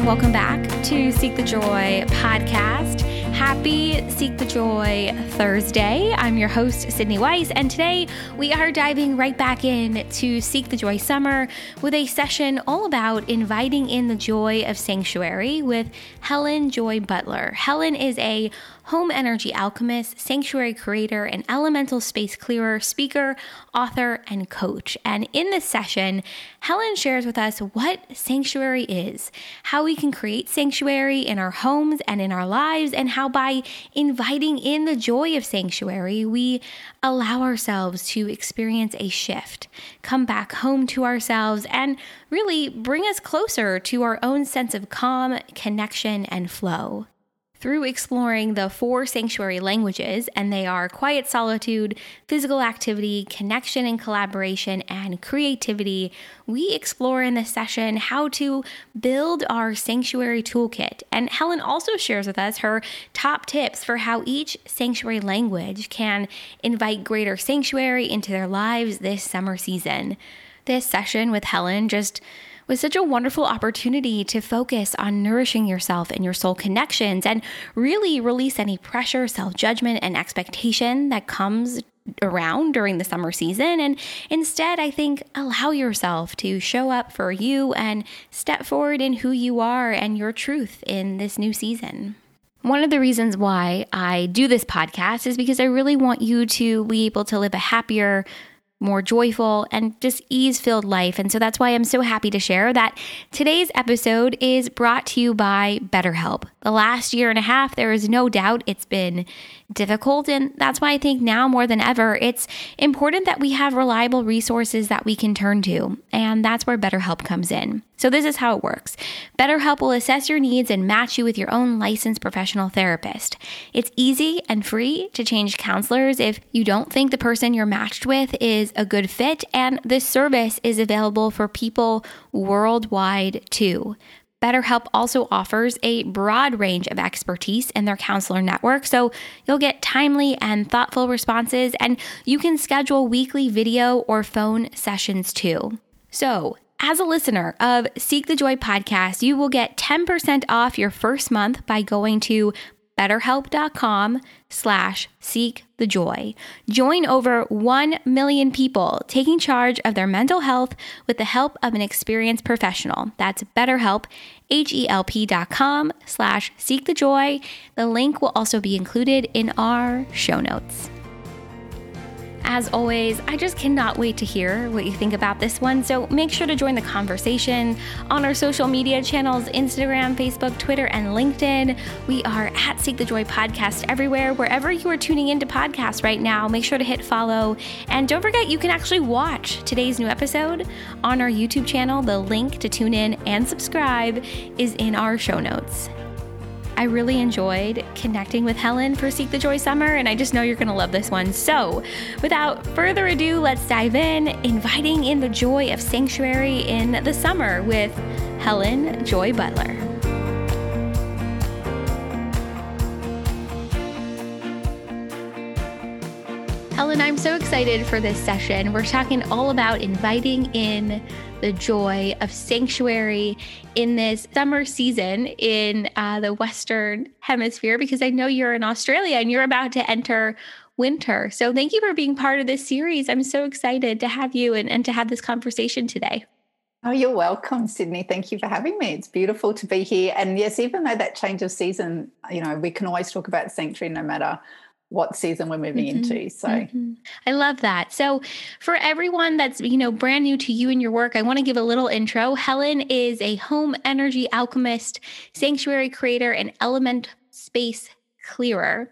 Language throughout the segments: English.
and welcome back to Seek the Joy podcast. Happy Seek the Joy Thursday. I'm your host, Sydney Weiss, and today we are diving right back in to Seek the Joy Summer with a session all about inviting in the joy of sanctuary with Helen Joy Butler. Helen is a home energy alchemist, sanctuary creator, an elemental space clearer, speaker, author, and coach. And in this session, Helen shares with us what sanctuary is, how we can create sanctuary in our homes and in our lives, and how by inviting in the joy of sanctuary, we allow ourselves to experience a shift, come back home to ourselves, and really bring us closer to our own sense of calm, connection, and flow. Through exploring the 4 sanctuary languages, and they are quiet solitude, physical activity, connection and collaboration, and creativity, we explore in this session how to build our sanctuary toolkit. And Helen also shares with us her top tips for how each sanctuary language can invite greater sanctuary into their lives this summer season. This session with Helen just was such a wonderful opportunity to focus on nourishing yourself and your soul connections and really release any pressure, self-judgment, and expectation that comes around during the summer season. And instead, I think, allow yourself to show up for you and step forward in who you are and your truth in this new season. One of the reasons why I do this podcast is because I really want you to be able to live a happier, more joyful, and just ease-filled life. And so that's why I'm so happy to share that today's episode is brought to you by BetterHelp. The last year and a half, there is no doubt it's been difficult, and that's why I think now more than ever, it's important that we have reliable resources that we can turn to, and that's where BetterHelp comes in. So this is how it works. BetterHelp will assess your needs and match you with your own licensed professional therapist. It's easy and free to change counselors if you don't think the person you're matched with is a good fit, and this service is available for people worldwide too. BetterHelp also offers a broad range of expertise in their counselor network, so you'll get timely and thoughtful responses, and you can schedule weekly video or phone sessions too. So, as a listener of Seek the Joy podcast, you will get 10% off your first month by going to BetterHelp.com/SeekTheJoy. Join over 1 million people taking charge of their mental health with the help of an experienced professional. That's BetterHelp, HELP.com/SeekTheJoy. The link will also be included in our show notes. As always, I just cannot wait to hear what you think about this one, so make sure to join the conversation on our social media channels, Instagram, Facebook, Twitter, and LinkedIn. We are at Seek the Joy Podcast everywhere. Wherever you are tuning into podcasts right now, make sure to hit follow. And don't forget, you can actually watch today's new episode on our YouTube channel. The link to tune in and subscribe is in our show notes. I really enjoyed connecting with Helen for Seek the Joy Summer, and I just know you're going to love this one. So without further ado, let's dive in, inviting in the joy of sanctuary in the summer with Helen Joy Butler. Helen, I'm so excited for this session. We're talking all about inviting in the joy of sanctuary in this summer season in the Western Hemisphere, because I know you're in Australia and you're about to enter winter. So thank you for being part of this series. I'm so excited to have you and to have this conversation today. Oh, you're welcome, Sydney. Thank you for having me. It's beautiful to be here. And yes, even though that change of season, you know, we can always talk about sanctuary no matter what season we're moving into. So I love that. So for everyone that's, you know, brand new to you and your work, I want to give a little intro. Helen is a home energy alchemist, sanctuary creator, and element space clearer,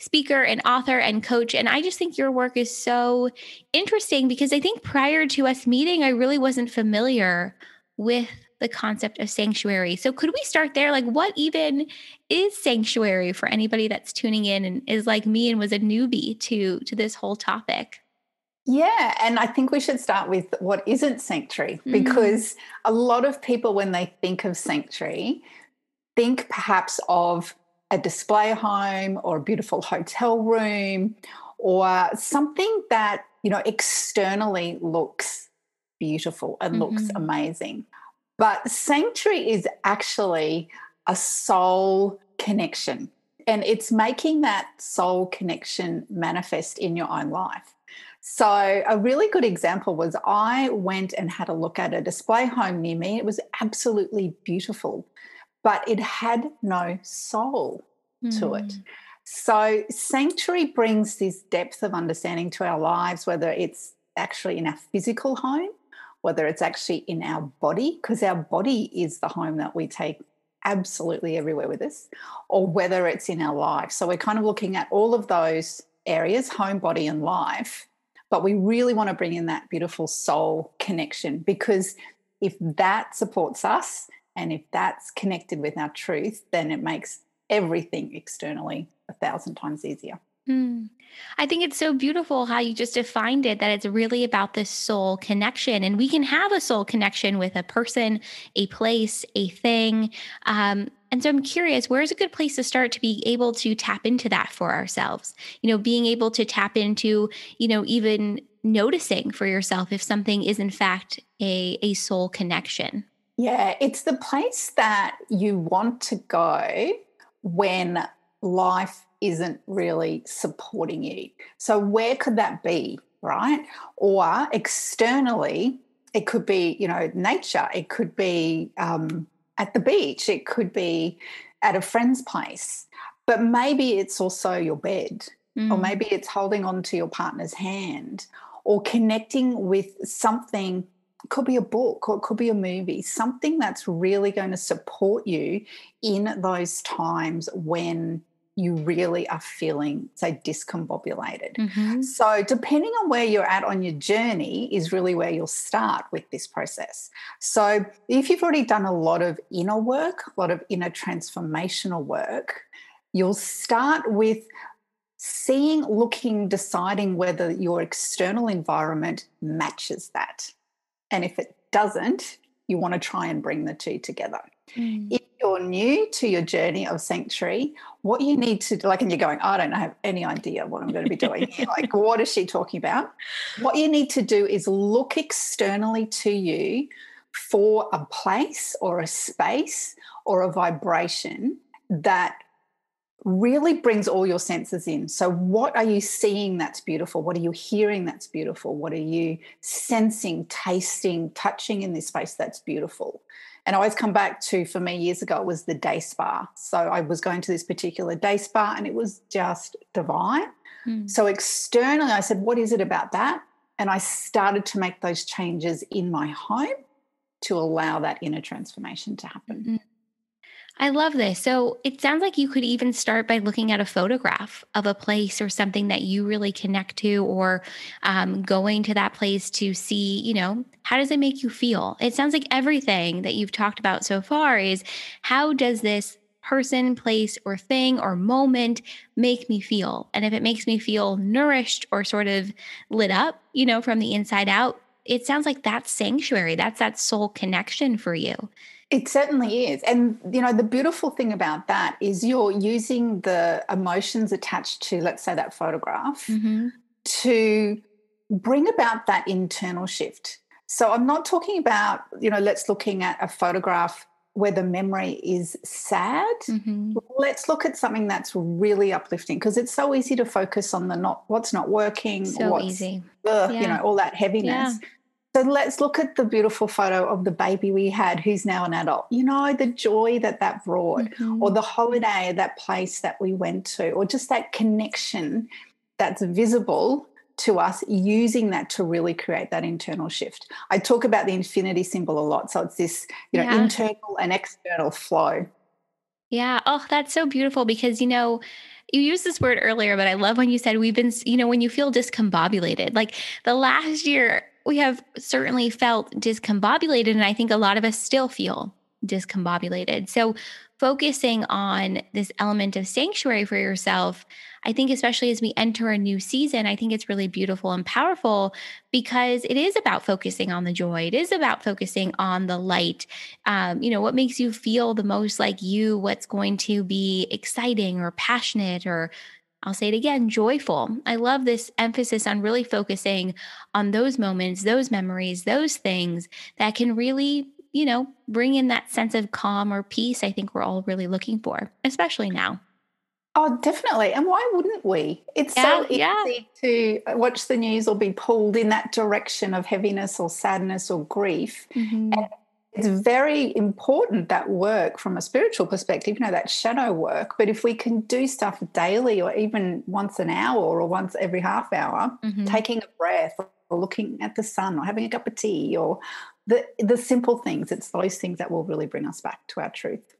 speaker and author and coach. And I just think your work is so interesting because I think prior to us meeting, I really wasn't familiar with the concept of sanctuary. So could we start there? Like, what even is sanctuary for anybody that's tuning in and is like me and was a newbie to this whole topic? Yeah. And I think we should start with what isn't sanctuary, because a lot of people, when they think of sanctuary, think perhaps of a display home or a beautiful hotel room or something that, you know, externally looks beautiful and looks amazing. But sanctuary is actually a soul connection, and it's making that soul connection manifest in your own life. So a really good example was I went and had a look at a display home near me. It was absolutely beautiful, but it had no soul to it. So sanctuary brings this depth of understanding to our lives, whether it's actually in our physical home, whether it's actually in our body, because our body is the home that we take absolutely everywhere with us, or whether it's in our life. So we're kind of looking at all of those areas, home, body and life, but we really want to bring in that beautiful soul connection, because if that supports us and if that's connected with our truth, then it makes everything externally 1,000 times easier. I think it's so beautiful how you just defined it, that it's really about this soul connection. And we can have a soul connection with a person, a place, a thing. And so I'm curious, where's a good place to start to be able to tap into that for ourselves? You know, being able to tap into, you know, even noticing for yourself if something is in fact a soul connection. Yeah, it's the place that you want to go when life isn't really supporting you. So where could that be, right? Or externally, it could be, you know, nature. It could be at the beach. It could be at a friend's place. But maybe it's also your bed, or maybe it's holding on to your partner's hand, or connecting with something. It could be a book, or it could be a movie, something that's really going to support you in those times when you really are feeling, say, discombobulated. So depending on where you're at on your journey is really where you'll start with this process. So if you've already done a lot of inner work, a lot of inner transformational work, you'll start with seeing, looking, deciding whether your external environment matches that. And if it doesn't, you want to try and bring the two together. If you're new to your journey of sanctuary, what you need to do, like, and you're going, I don't have any idea what I'm going to be doing here. Like, what is she talking about? What you need to do is look externally to you for a place or a space or a vibration that really brings all your senses in. So what are you seeing that's beautiful? What are you hearing that's beautiful? What are you sensing, tasting, touching in this space that's beautiful? And I always come back to, for me years ago, it was the day spa. So I was going to this particular day spa and it was just divine. So externally I said, what is it about that? And I started to make those changes in my home to allow that inner transformation to happen. I love this. So it sounds like you could even start by looking at a photograph of a place or something that you really connect to, or going to that place to see, you know, how does it make you feel? It sounds like everything that you've talked about so far is, how does this person, place, or thing, or moment make me feel? And if it makes me feel nourished or sort of lit up, you know, from the inside out, it sounds like that's sanctuary. That's that soul connection for you. It certainly is. And, you know, the beautiful thing about that is you're using the emotions attached to, let's say, that photograph to bring about that internal shift. So I'm not talking about, you know, let's looking at a photograph where the memory is sad. Let's look at something that's really uplifting, because it's so easy to focus on the not what's not working, so what's easy. You know, all that heaviness. So let's look at the beautiful photo of the baby we had who's now an adult, you know, the joy that that brought, or the holiday, that place that we went to, or just that connection that's visible to us, using that to really create that internal shift. I talk about the infinity symbol a lot. So it's this, you know, internal and external flow. Oh, that's so beautiful, because, you know, you used this word earlier, but I love when you said we've been, you know, when you feel discombobulated, like the last year, we have certainly felt discombobulated, and I think a lot of us still feel discombobulated. So focusing on this element of sanctuary for yourself, I think especially as we enter a new season, I think it's really beautiful and powerful, because it is about focusing on the joy. It is about focusing on the light, you know, what makes you feel the most like you, what's going to be exciting or passionate, or I'll say it again, joyful. I love this emphasis on really focusing on those moments, those memories, those things that can really, you know, bring in that sense of calm or peace I think we're all really looking for, especially now. Oh, definitely. And why wouldn't we? It's so easy to watch the news or be pulled in that direction of heaviness or sadness or grief. Mm-hmm. And it's very important, that work from a spiritual perspective, you know, that shadow work. But if we can do stuff daily or even once an hour or once every half hour, mm-hmm. taking a breath or looking at the sun or having a cup of tea or the simple things, it's those things that will really bring us back to our truth.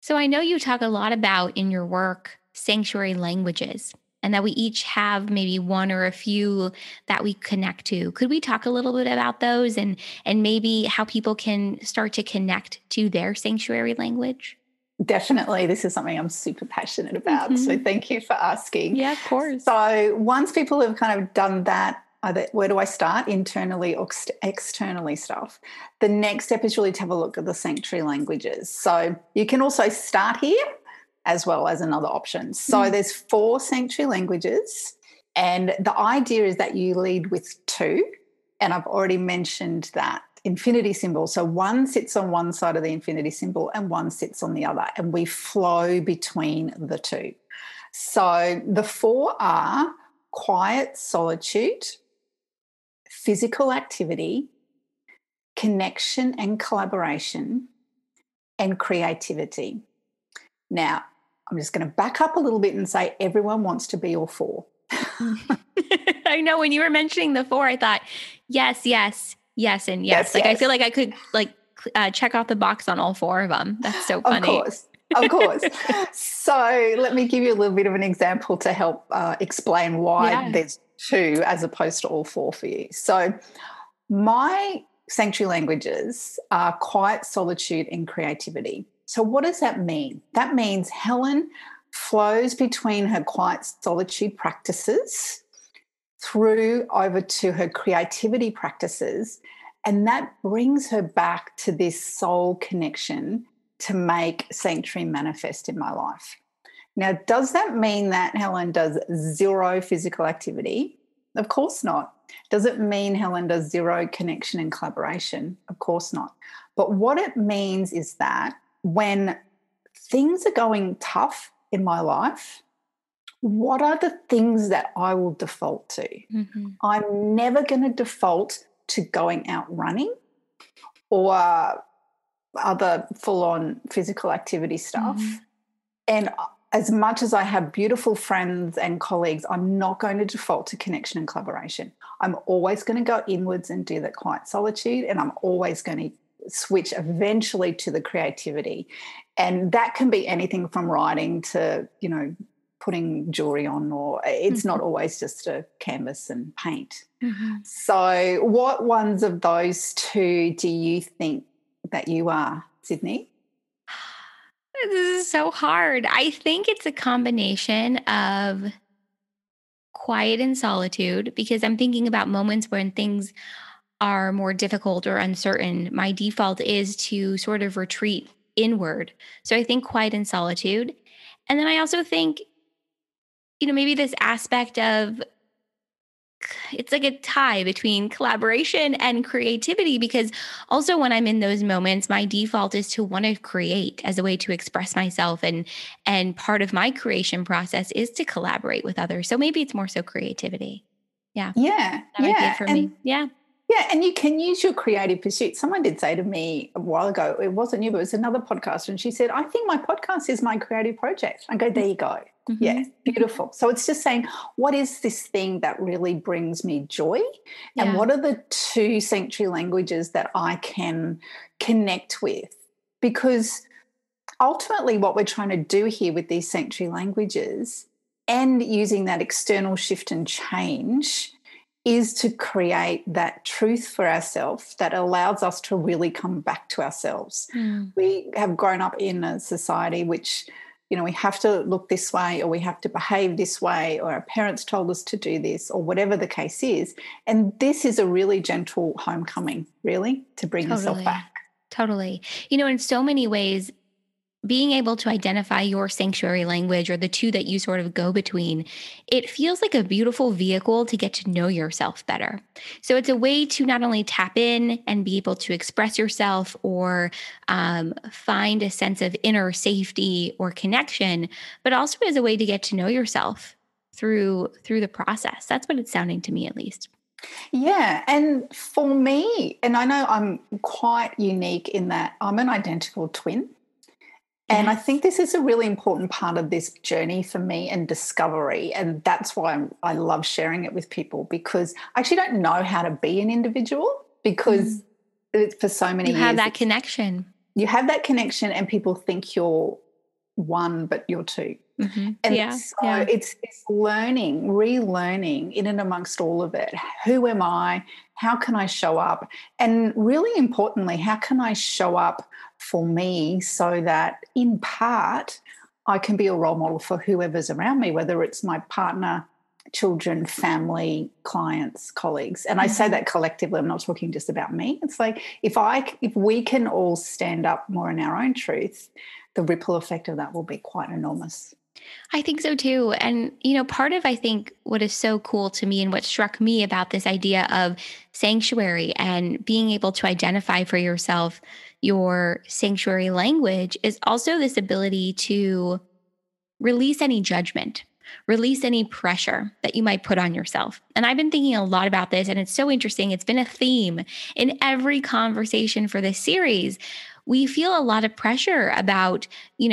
So I know you talk a lot about in your work sanctuary languages, and that we each have maybe one or a few that we connect to. Could we talk a little bit about those and maybe how people can start to connect to their sanctuary language? Definitely. This is something I'm super passionate about. Mm-hmm. So thank you for asking. Yeah, of course. So once people have kind of done that, where do I start? Internally or externally stuff. The next step is really to have a look at the sanctuary languages. So you can also start here as well as another option. So there's 4 sanctuary languages, and the idea is that you lead with 2, and I've already mentioned that infinity symbol. So one sits on one side of the infinity symbol and one sits on the other, and we flow between the two. So the 4 are quiet solitude, physical activity, connection and collaboration, and creativity. Now, I'm just going to back up a little bit and say everyone wants to be all 4. I know, when you were mentioning the 4, I thought, yes, and yes. I feel like I could check off the box on all 4 of them. That's so funny. Of course. Of course. So let me give you a little bit of an example to help explain why there's 2 as opposed to all 4 for you. So my sanctuary languages are quiet, solitude, and creativity. So what does that mean? That means Helen flows between her quiet solitude practices through over to her creativity practices, and that brings her back to this soul connection to make sanctuary manifest in my life. Now, does that mean that Helen does 0 physical activity? Of course not. Does it mean Helen does 0 connection and collaboration? Of course not. But what it means is that when things are going tough in my life, what are the things that I will default to? Mm-hmm. I'm never going to default to going out running or other full-on physical activity stuff. Mm-hmm. And as much as I have beautiful friends and colleagues, I'm not going to default to connection and collaboration. I'm always going to go inwards and do that quiet solitude, and I'm always going to switch eventually to the creativity. And that can be anything from writing to, you know, putting jewelry on, or it's mm-hmm. not always just a canvas and paint. Mm-hmm. So what ones of those 2 do you think that you are, Sydney? This is so hard. I think it's a combination of quiet and solitude, because I'm thinking about moments when things are more difficult or uncertain. My default is to sort of retreat inward. So I think quiet and solitude. And then I also think, you know, maybe this aspect of, it's like a tie between collaboration and creativity, because also when I'm in those moments, my default is to want to create as a way to express myself. And part of my creation process is to collaborate with others. So maybe it's more so creativity. Yeah. Yeah. That would be it for me. Yeah. Yeah, and you can use your creative pursuit. Someone did say to me a while ago, it wasn't you, but it was another podcaster, and she said, I think my podcast is my creative project. I go, there you go. Mm-hmm. Yeah, beautiful. So it's just saying, what is this thing that really brings me joy? And what are the 2 sanctuary languages that I can connect with? Because ultimately what we're trying to do here with these sanctuary languages and using that external shift and change is to create that truth for ourselves that allows us to really come back to ourselves. Mm. We have grown up in a society which, you know, we have to look this way, or we have to behave this way, or our parents told us to do this, or whatever the case is. And this is a really gentle homecoming, really, to bring yourself back. Totally. You know, in so many ways, being able to identify your sanctuary language or the two that you sort of go between, it feels like a beautiful vehicle to get to know yourself better. So it's a way to not only tap in and be able to express yourself or find a sense of inner safety or connection, but also as a way to get to know yourself through the process. That's what it's sounding to me, at least. Yeah, and for me, and I know I'm quite unique in that I'm an identical twin. And I think this is a really important part of this journey for me and discovery, and that's why I love sharing it with people, because I actually don't know how to be an individual, because for so many years. You have that connection. You have that connection and people think you're one but you're two. Mm-hmm. And so it's learning, relearning in and amongst all of it. Who am I? How can I show up? And really importantly, how can I show up for me so that in part I can be a role model for whoever's around me, whether it's my partner, children, family, clients, colleagues. And I say that collectively, I'm not talking just about me. It's like if we can all stand up more in our own truth, the ripple effect of that will be quite enormous. I think so too. And, part of, I think, what is so cool to me and what struck me about this idea of sanctuary and being able to identify for yourself your sanctuary language is also this ability to release any judgment, release any pressure that you might put on yourself. And I've been thinking a lot about this, and it's so interesting. It's been a theme in every conversation for this series. We feel a lot of pressure about,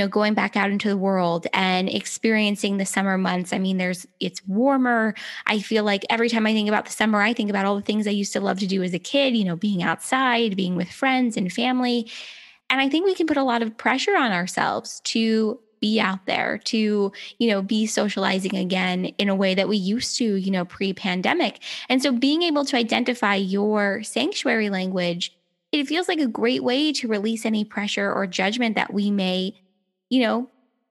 going back out into the world and experiencing the summer months. I mean, it's warmer. I feel like every time I think about the summer, I think about all the things I used to love to do as a kid, being outside, being with friends and family. And I think we can put a lot of pressure on ourselves to be out there, to, be socializing again in a way that we used to, pre-pandemic. And so being able to identify your sanctuary language, it feels like a great way to release any pressure or judgment that we may,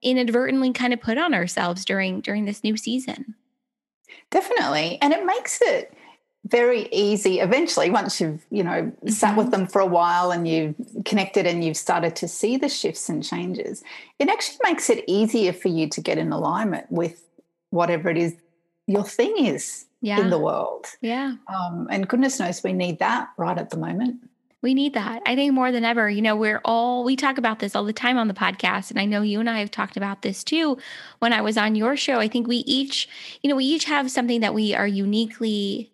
inadvertently kind of put on ourselves during this new season. Definitely. And it makes it very easy eventually, once you've, sat with them for a while and you've connected and you've started to see the shifts and changes, it actually makes it easier for you to get in alignment with whatever it is your thing is in the world. Yeah. And goodness knows we need that right at the moment. We need that. I think more than ever, we talk about this all the time on the podcast. And I know you and I have talked about this too. When I was on your show, I think we each have something that we are uniquely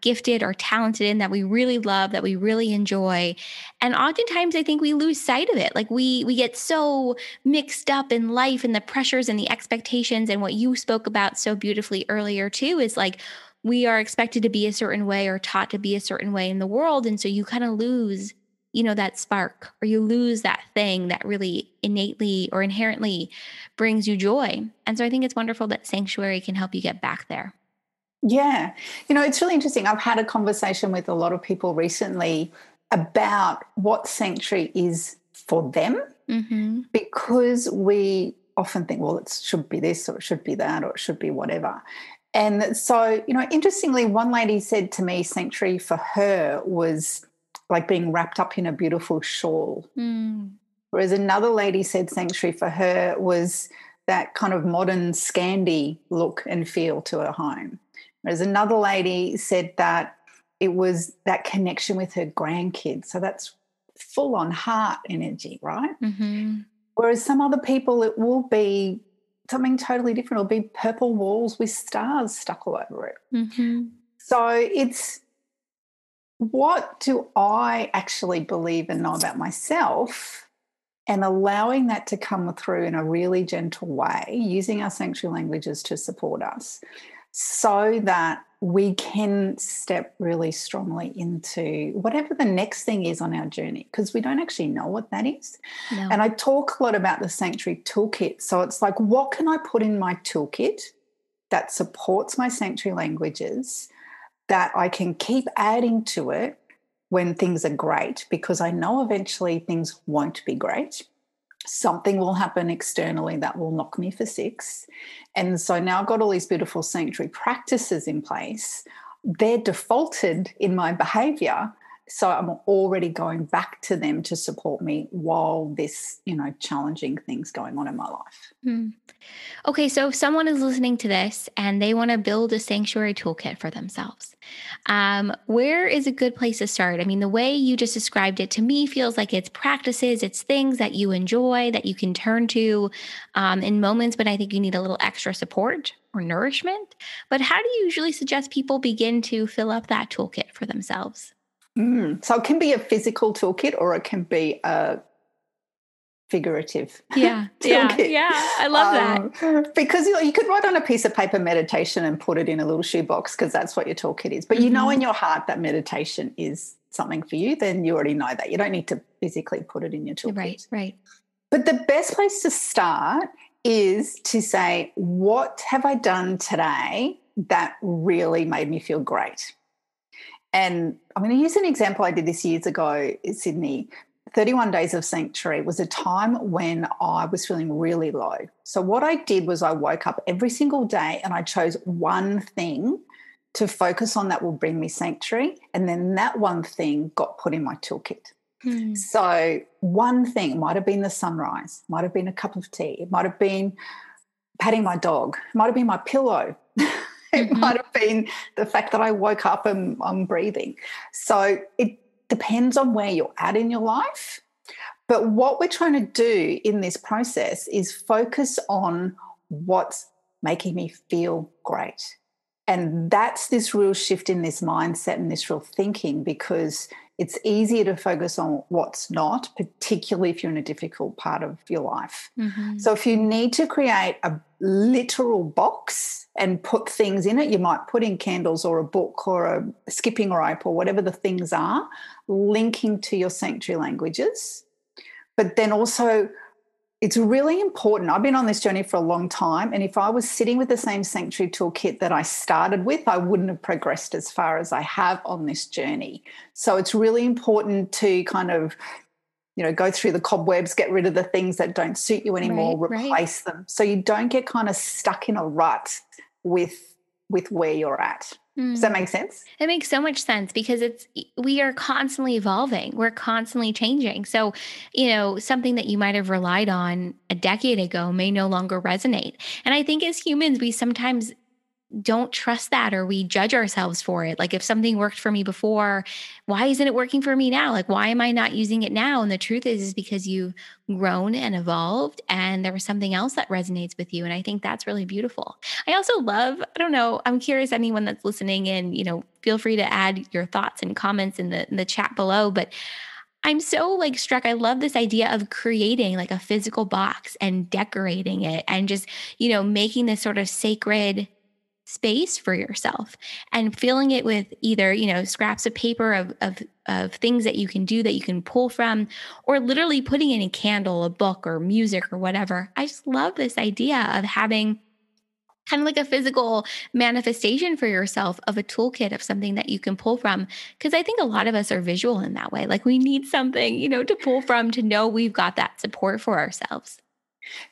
gifted or talented in, that we really love, that we really enjoy. And oftentimes I think we lose sight of it. Like we get so mixed up in life and the pressures and the expectations, and what you spoke about so beautifully earlier too is like, we are expected to be a certain way or taught to be a certain way in the world. And so you kind of lose, that spark, or you lose that thing that really innately or inherently brings you joy. And so I think it's wonderful that sanctuary can help you get back there. Yeah. It's really interesting. I've had a conversation with a lot of people recently about what sanctuary is for them, because we often think, well, it should be this or it should be that or it should be whatever. And so, interestingly, one lady said to me sanctuary for her was like being wrapped up in a beautiful shawl. Mm. Whereas another lady said sanctuary for her was that kind of modern Scandi look and feel to her home. Whereas another lady said that it was that connection with her grandkids. So that's full on heart energy, right? Mm-hmm. Whereas some other people, it will be something totally different. It'll be purple walls with stars stuck all over it. Mm-hmm. So it's, what do I actually believe and know about myself, and allowing that to come through in a really gentle way, using our sanctuary languages to support us so that we can step really strongly into whatever the next thing is on our journey, because we don't actually know what that is. No. And I talk a lot about the sanctuary toolkit. So it's like, what can I put in my toolkit that supports my sanctuary languages, that I can keep adding to it when things are great, because I know eventually things won't be great. Something will happen externally that will knock me for six. And so now I've got all these beautiful sanctuary practices in place. They're defaulted in my behaviour So I'm already going back to them to support me while this, you know, challenging thing's going on in my life. Mm. Okay, so if someone is listening to this and they want to build a sanctuary toolkit for themselves, where is a good place to start? I mean, the way you just described it to me feels like it's practices, it's things that you enjoy, that you can turn to in moments when I think you need a little extra support or nourishment. But how do you usually suggest people begin to fill up that toolkit for themselves? So it can be a physical toolkit or it can be a figurative toolkit. Yeah, I love that. Because you could write on a piece of paper meditation and put it in a little shoebox because that's what your toolkit is. But you know in your heart that meditation is something for you, then you already know that. You don't need to physically put it in your toolkit. Right. But the best place to start is to say, what have I done today that really made me feel great? And I'm going to use an example I did this years ago in Sydney. 31 Days of Sanctuary was a time when I was feeling really low. So what I did was I woke up every single day and I chose one thing to focus on that will bring me sanctuary, and then that one thing got put in my toolkit. So one thing might have been the sunrise, might have been a cup of tea, it might have been patting my dog, it might have been my pillow. It might have been the fact that I woke up and I'm breathing. So it depends on where you're at in your life. But what we're trying to do in this process is focus on what's making me feel great. And that's this real shift in this mindset and this real thinking, because it's easier to focus on what's not, particularly if you're in a difficult part of your life. So if you need to create a literal box and put things in it, you might put in candles or a book or a skipping rope or whatever the things are, linking to your sanctuary languages. But then also it's really important. I've been on this journey for a long time, and if I was sitting with the same sanctuary toolkit that I started with, I wouldn't have progressed as far as I have on this journey. So it's really important to kind of, you know, go through the cobwebs, get rid of the things that don't suit you anymore, replace them, so you don't get kind of stuck in a rut with where you're at. Does that make sense? It makes so much sense, because we are constantly evolving. We're constantly changing. So, you know, something that you might have relied on a decade ago may no longer resonate. And I think as humans, we sometimes don't trust that, or we judge ourselves for it. Like, if something worked for me before, why isn't it working for me now? Like, why am I not using it now? And the truth is because you've grown and evolved, and there was something else that resonates with you. And I think that's really beautiful. I also love, I don't know, I'm curious, anyone that's listening in, you know, feel free to add your thoughts and comments in the chat below. But I'm so like struck. I love this idea of creating like a physical box and decorating it and just, you know, making this sort of sacred space for yourself and filling it with either, you know, scraps of paper of things that you can do, that you can pull from, or literally putting in a candle, a book, or music or whatever. I just love this idea of having kind of like a physical manifestation for yourself of a toolkit of something that you can pull from. Because I think a lot of us are visual in that way. Like, we need something, you know, to pull from, to know we've got that support for ourselves.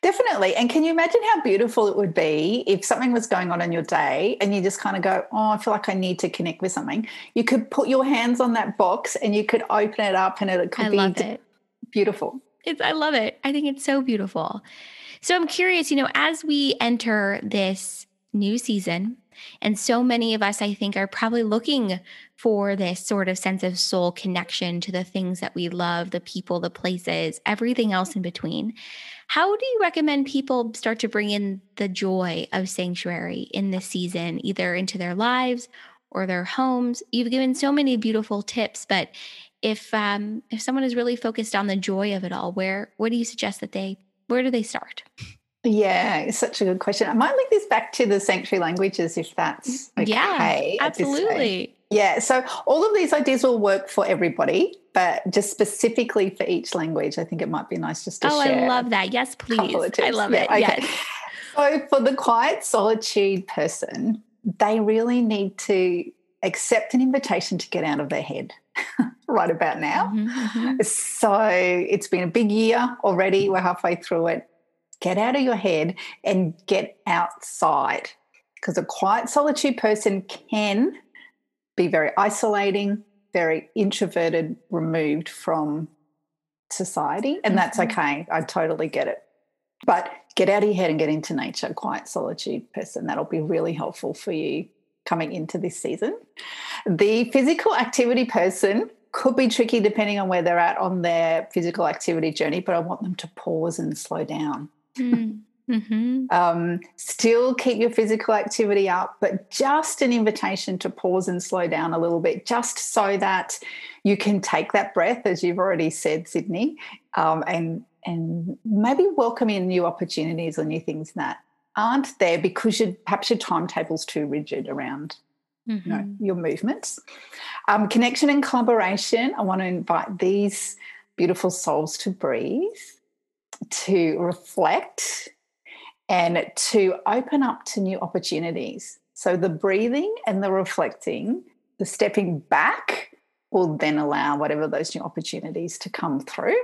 Definitely. And can you imagine how beautiful it would be if something was going on in your day and you just kind of go, oh, I feel like I need to connect with something. You could put your hands on that box and you could open it up, and it could be beautiful. I love it. I think it's so beautiful. So I'm curious, you know, as we enter this new season, and so many of us, I think, are probably looking for this sort of sense of soul connection to the things that we love, the people, the places, everything else in between. How do you recommend people start to bring in the joy of sanctuary in this season, either into their lives or their homes? You've given so many beautiful tips, but if someone is really focused on the joy of it all, what do you suggest where do they start? Yeah, it's such a good question. I might link this back to the sanctuary languages, if that's okay. Yeah, absolutely. Yeah, so all of these ideas will work for everybody, but just specifically for each language, I think it might be nice just to share. Oh, I love that. Yes, please. I love it. Okay. Yes. So for the quiet solitude person, they really need to accept an invitation to get out of their head right about now. So it's been a big year already. We're halfway through it. Get out of your head and get outside, because a quiet solitude person can be very isolating, very introverted, removed from society, and that's okay. I totally get it. But get out of your head and get into nature, quiet solitude person. That'll be really helpful for you coming into this season. The physical activity person could be tricky depending on where they're at on their physical activity journey, but I want them to pause and slow down. Mm-hmm. Still keep your physical activity up, but just an invitation to pause and slow down a little bit, just so that you can take that breath, as you've already said, Sydney, and maybe welcome in new opportunities or new things that aren't there because perhaps your timetable's too rigid around your movements. Connection and collaboration, I want to invite these beautiful souls to breathe, to reflect, and to open up to new opportunities. So the breathing and the reflecting, the stepping back will then allow whatever those new opportunities to come through.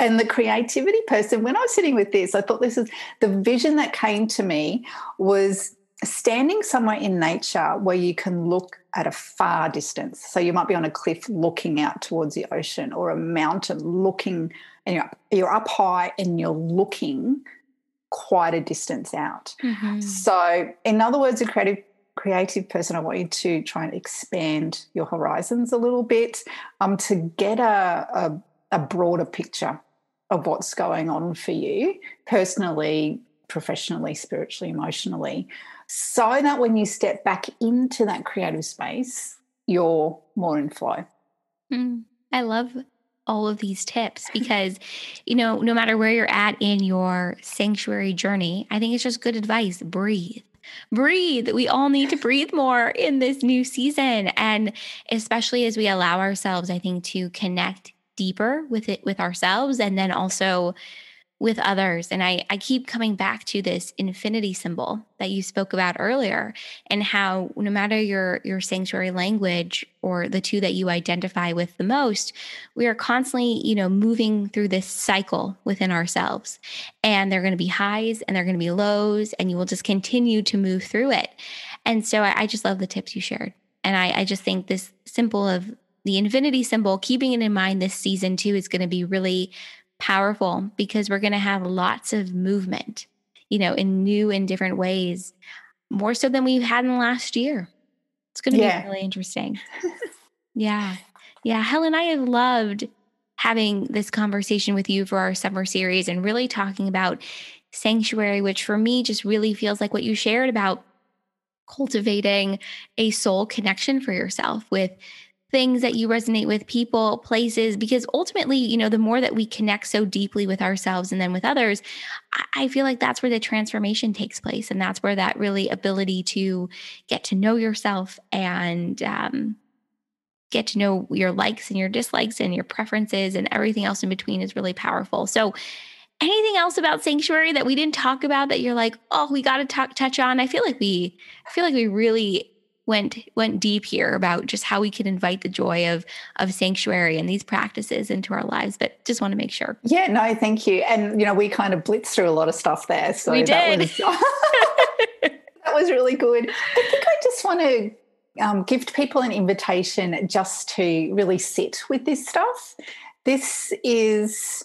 And the creativity person, when I was sitting with this, I thought this is the vision that came to me was standing somewhere in nature where you can look at a far distance. So you might be on a cliff looking out towards the ocean, or a mountain looking, and you're up high and you're looking quite a distance out. Mm-hmm. So in other words, a creative person, I want you to try and expand your horizons a little bit to get a broader picture of what's going on for you personally, professionally, spiritually, emotionally, so that when you step back into that creative space, you're more in flow. I love all of these tips because, you know, no matter where you're at in your sanctuary journey, I think it's just good advice. Breathe. We all need to breathe more in this new season. And especially as we allow ourselves, I think, to connect deeper with it, with ourselves, and then also with others. And I keep coming back to this infinity symbol that you spoke about earlier, and how no matter your sanctuary language or the two that you identify with the most, we are constantly, you know, moving through this cycle within ourselves, and there are going to be highs and there are going to be lows, and you will just continue to move through it. And so I just love the tips you shared. And I just think this symbol of the infinity symbol, keeping it in mind this season too, is going to be really powerful, because we're going to have lots of movement, you know, in new and different ways, more so than we've had in the last year. It's going to be really interesting. Yeah. Helen, I have loved having this conversation with you for our summer series, and really talking about sanctuary, which for me just really feels like what you shared about cultivating a soul connection for yourself with things that you resonate with, people, places, because ultimately, you know, the more that we connect so deeply with ourselves and then with others, I feel like that's where the transformation takes place. And that's where that really ability to get to know yourself and get to know your likes and your dislikes and your preferences and everything else in between is really powerful. So anything else about sanctuary that we didn't talk about that you're like, oh, we got to touch on? I feel like we really went deep here about just how we can invite the joy of sanctuary and these practices into our lives, but just want to make sure. Yeah, no, thank you. And, you know, we kind of blitzed through a lot of stuff there. So we did. That was really good. I think I just want to give people an invitation just to really sit with this stuff. This is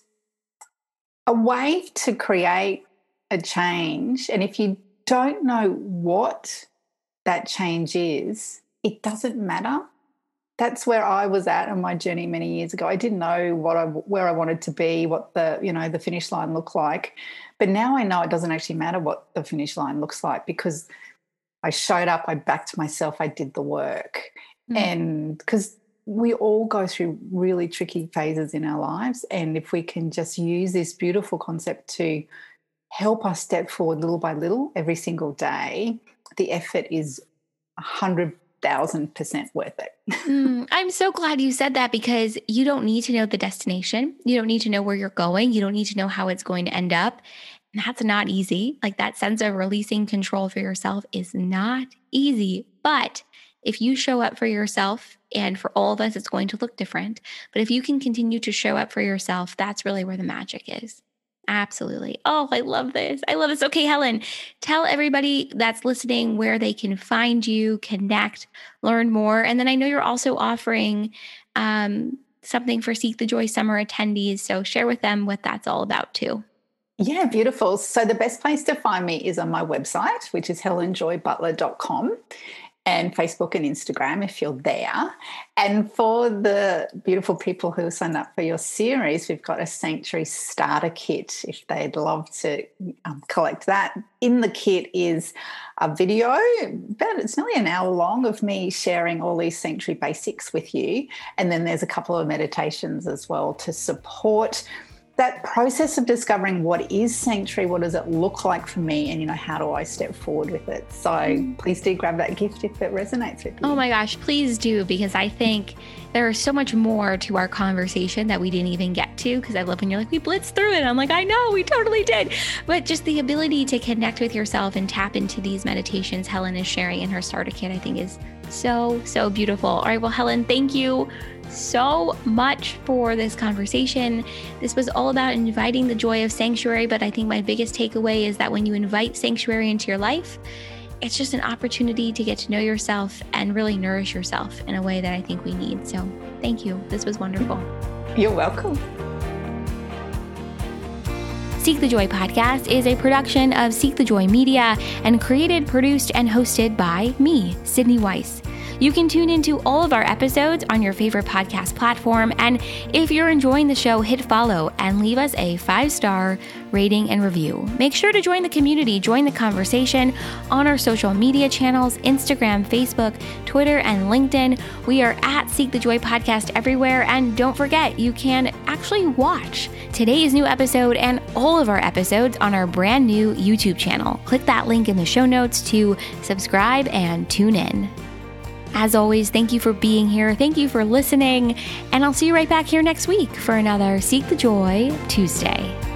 a way to create a change. And if you don't know what that change is, it doesn't matter. That's where I was at on my journey many years ago. I didn't know where I wanted to be, what the finish line looked like. But now I know it doesn't actually matter what the finish line looks like, because I showed up, I backed myself, I did the work. And because we all go through really tricky phases in our lives, and if we can just use this beautiful concept to help us step forward little by little every single day, the effort is 100,000% worth it. I'm so glad you said that, because you don't need to know the destination. You don't need to know where you're going. You don't need to know how it's going to end up. And that's not easy. Like, that sense of releasing control for yourself is not easy. But if you show up for yourself, and for all of us, it's going to look different. But if you can continue to show up for yourself, that's really where the magic is. Absolutely. Oh, I love this. I love this. Okay, Helen, tell everybody that's listening where they can find you, connect, learn more. And then I know you're also offering something for Seek the Joy Summer attendees. So share with them what that's all about too. Yeah, beautiful. So the best place to find me is on my website, which is helenjoybutler.com. And Facebook and Instagram if you're there. And for the beautiful people who signed up for your series, we've got a Sanctuary Starter Kit if they'd love to collect that. In the kit is a video, but it's nearly an hour long of me sharing all these sanctuary basics with you. And then there's a couple of meditations as well to support that process of discovering what is sanctuary, what does it look like for me, and, you know, how do I step forward with it? So please do grab that gift if it resonates with you. Oh my gosh, please do, because I think there is so much more to our conversation that we didn't even get to, because I love when you're like, we blitzed through it. I'm like, I know, we totally did. But just the ability to connect with yourself and tap into these meditations Helen is sharing in her starter kit, I think is so, so beautiful. All right, well, Helen, thank you so much for this conversation. This was all about inviting the joy of sanctuary, but I think my biggest takeaway is that when you invite sanctuary into your life, it's just an opportunity to get to know yourself and really nourish yourself in a way that I think we need. So thank you. This was wonderful. You're welcome. Seek the Joy podcast is a production of Seek the Joy Media and created, produced, and hosted by me, Sydney Weiss. You can tune into all of our episodes on your favorite podcast platform. And if you're enjoying the show, hit follow and leave us a 5-star rating and review. Make sure to join the community, join the conversation on our social media channels, Instagram, Facebook, Twitter, and LinkedIn. We are at Seek the Joy Podcast everywhere. And don't forget, you can actually watch today's new episode and all of our episodes on our brand new YouTube channel. Click that link in the show notes to subscribe and tune in. As always, thank you for being here. Thank you for listening. And I'll see you right back here next week for another Seek the Joy Tuesday.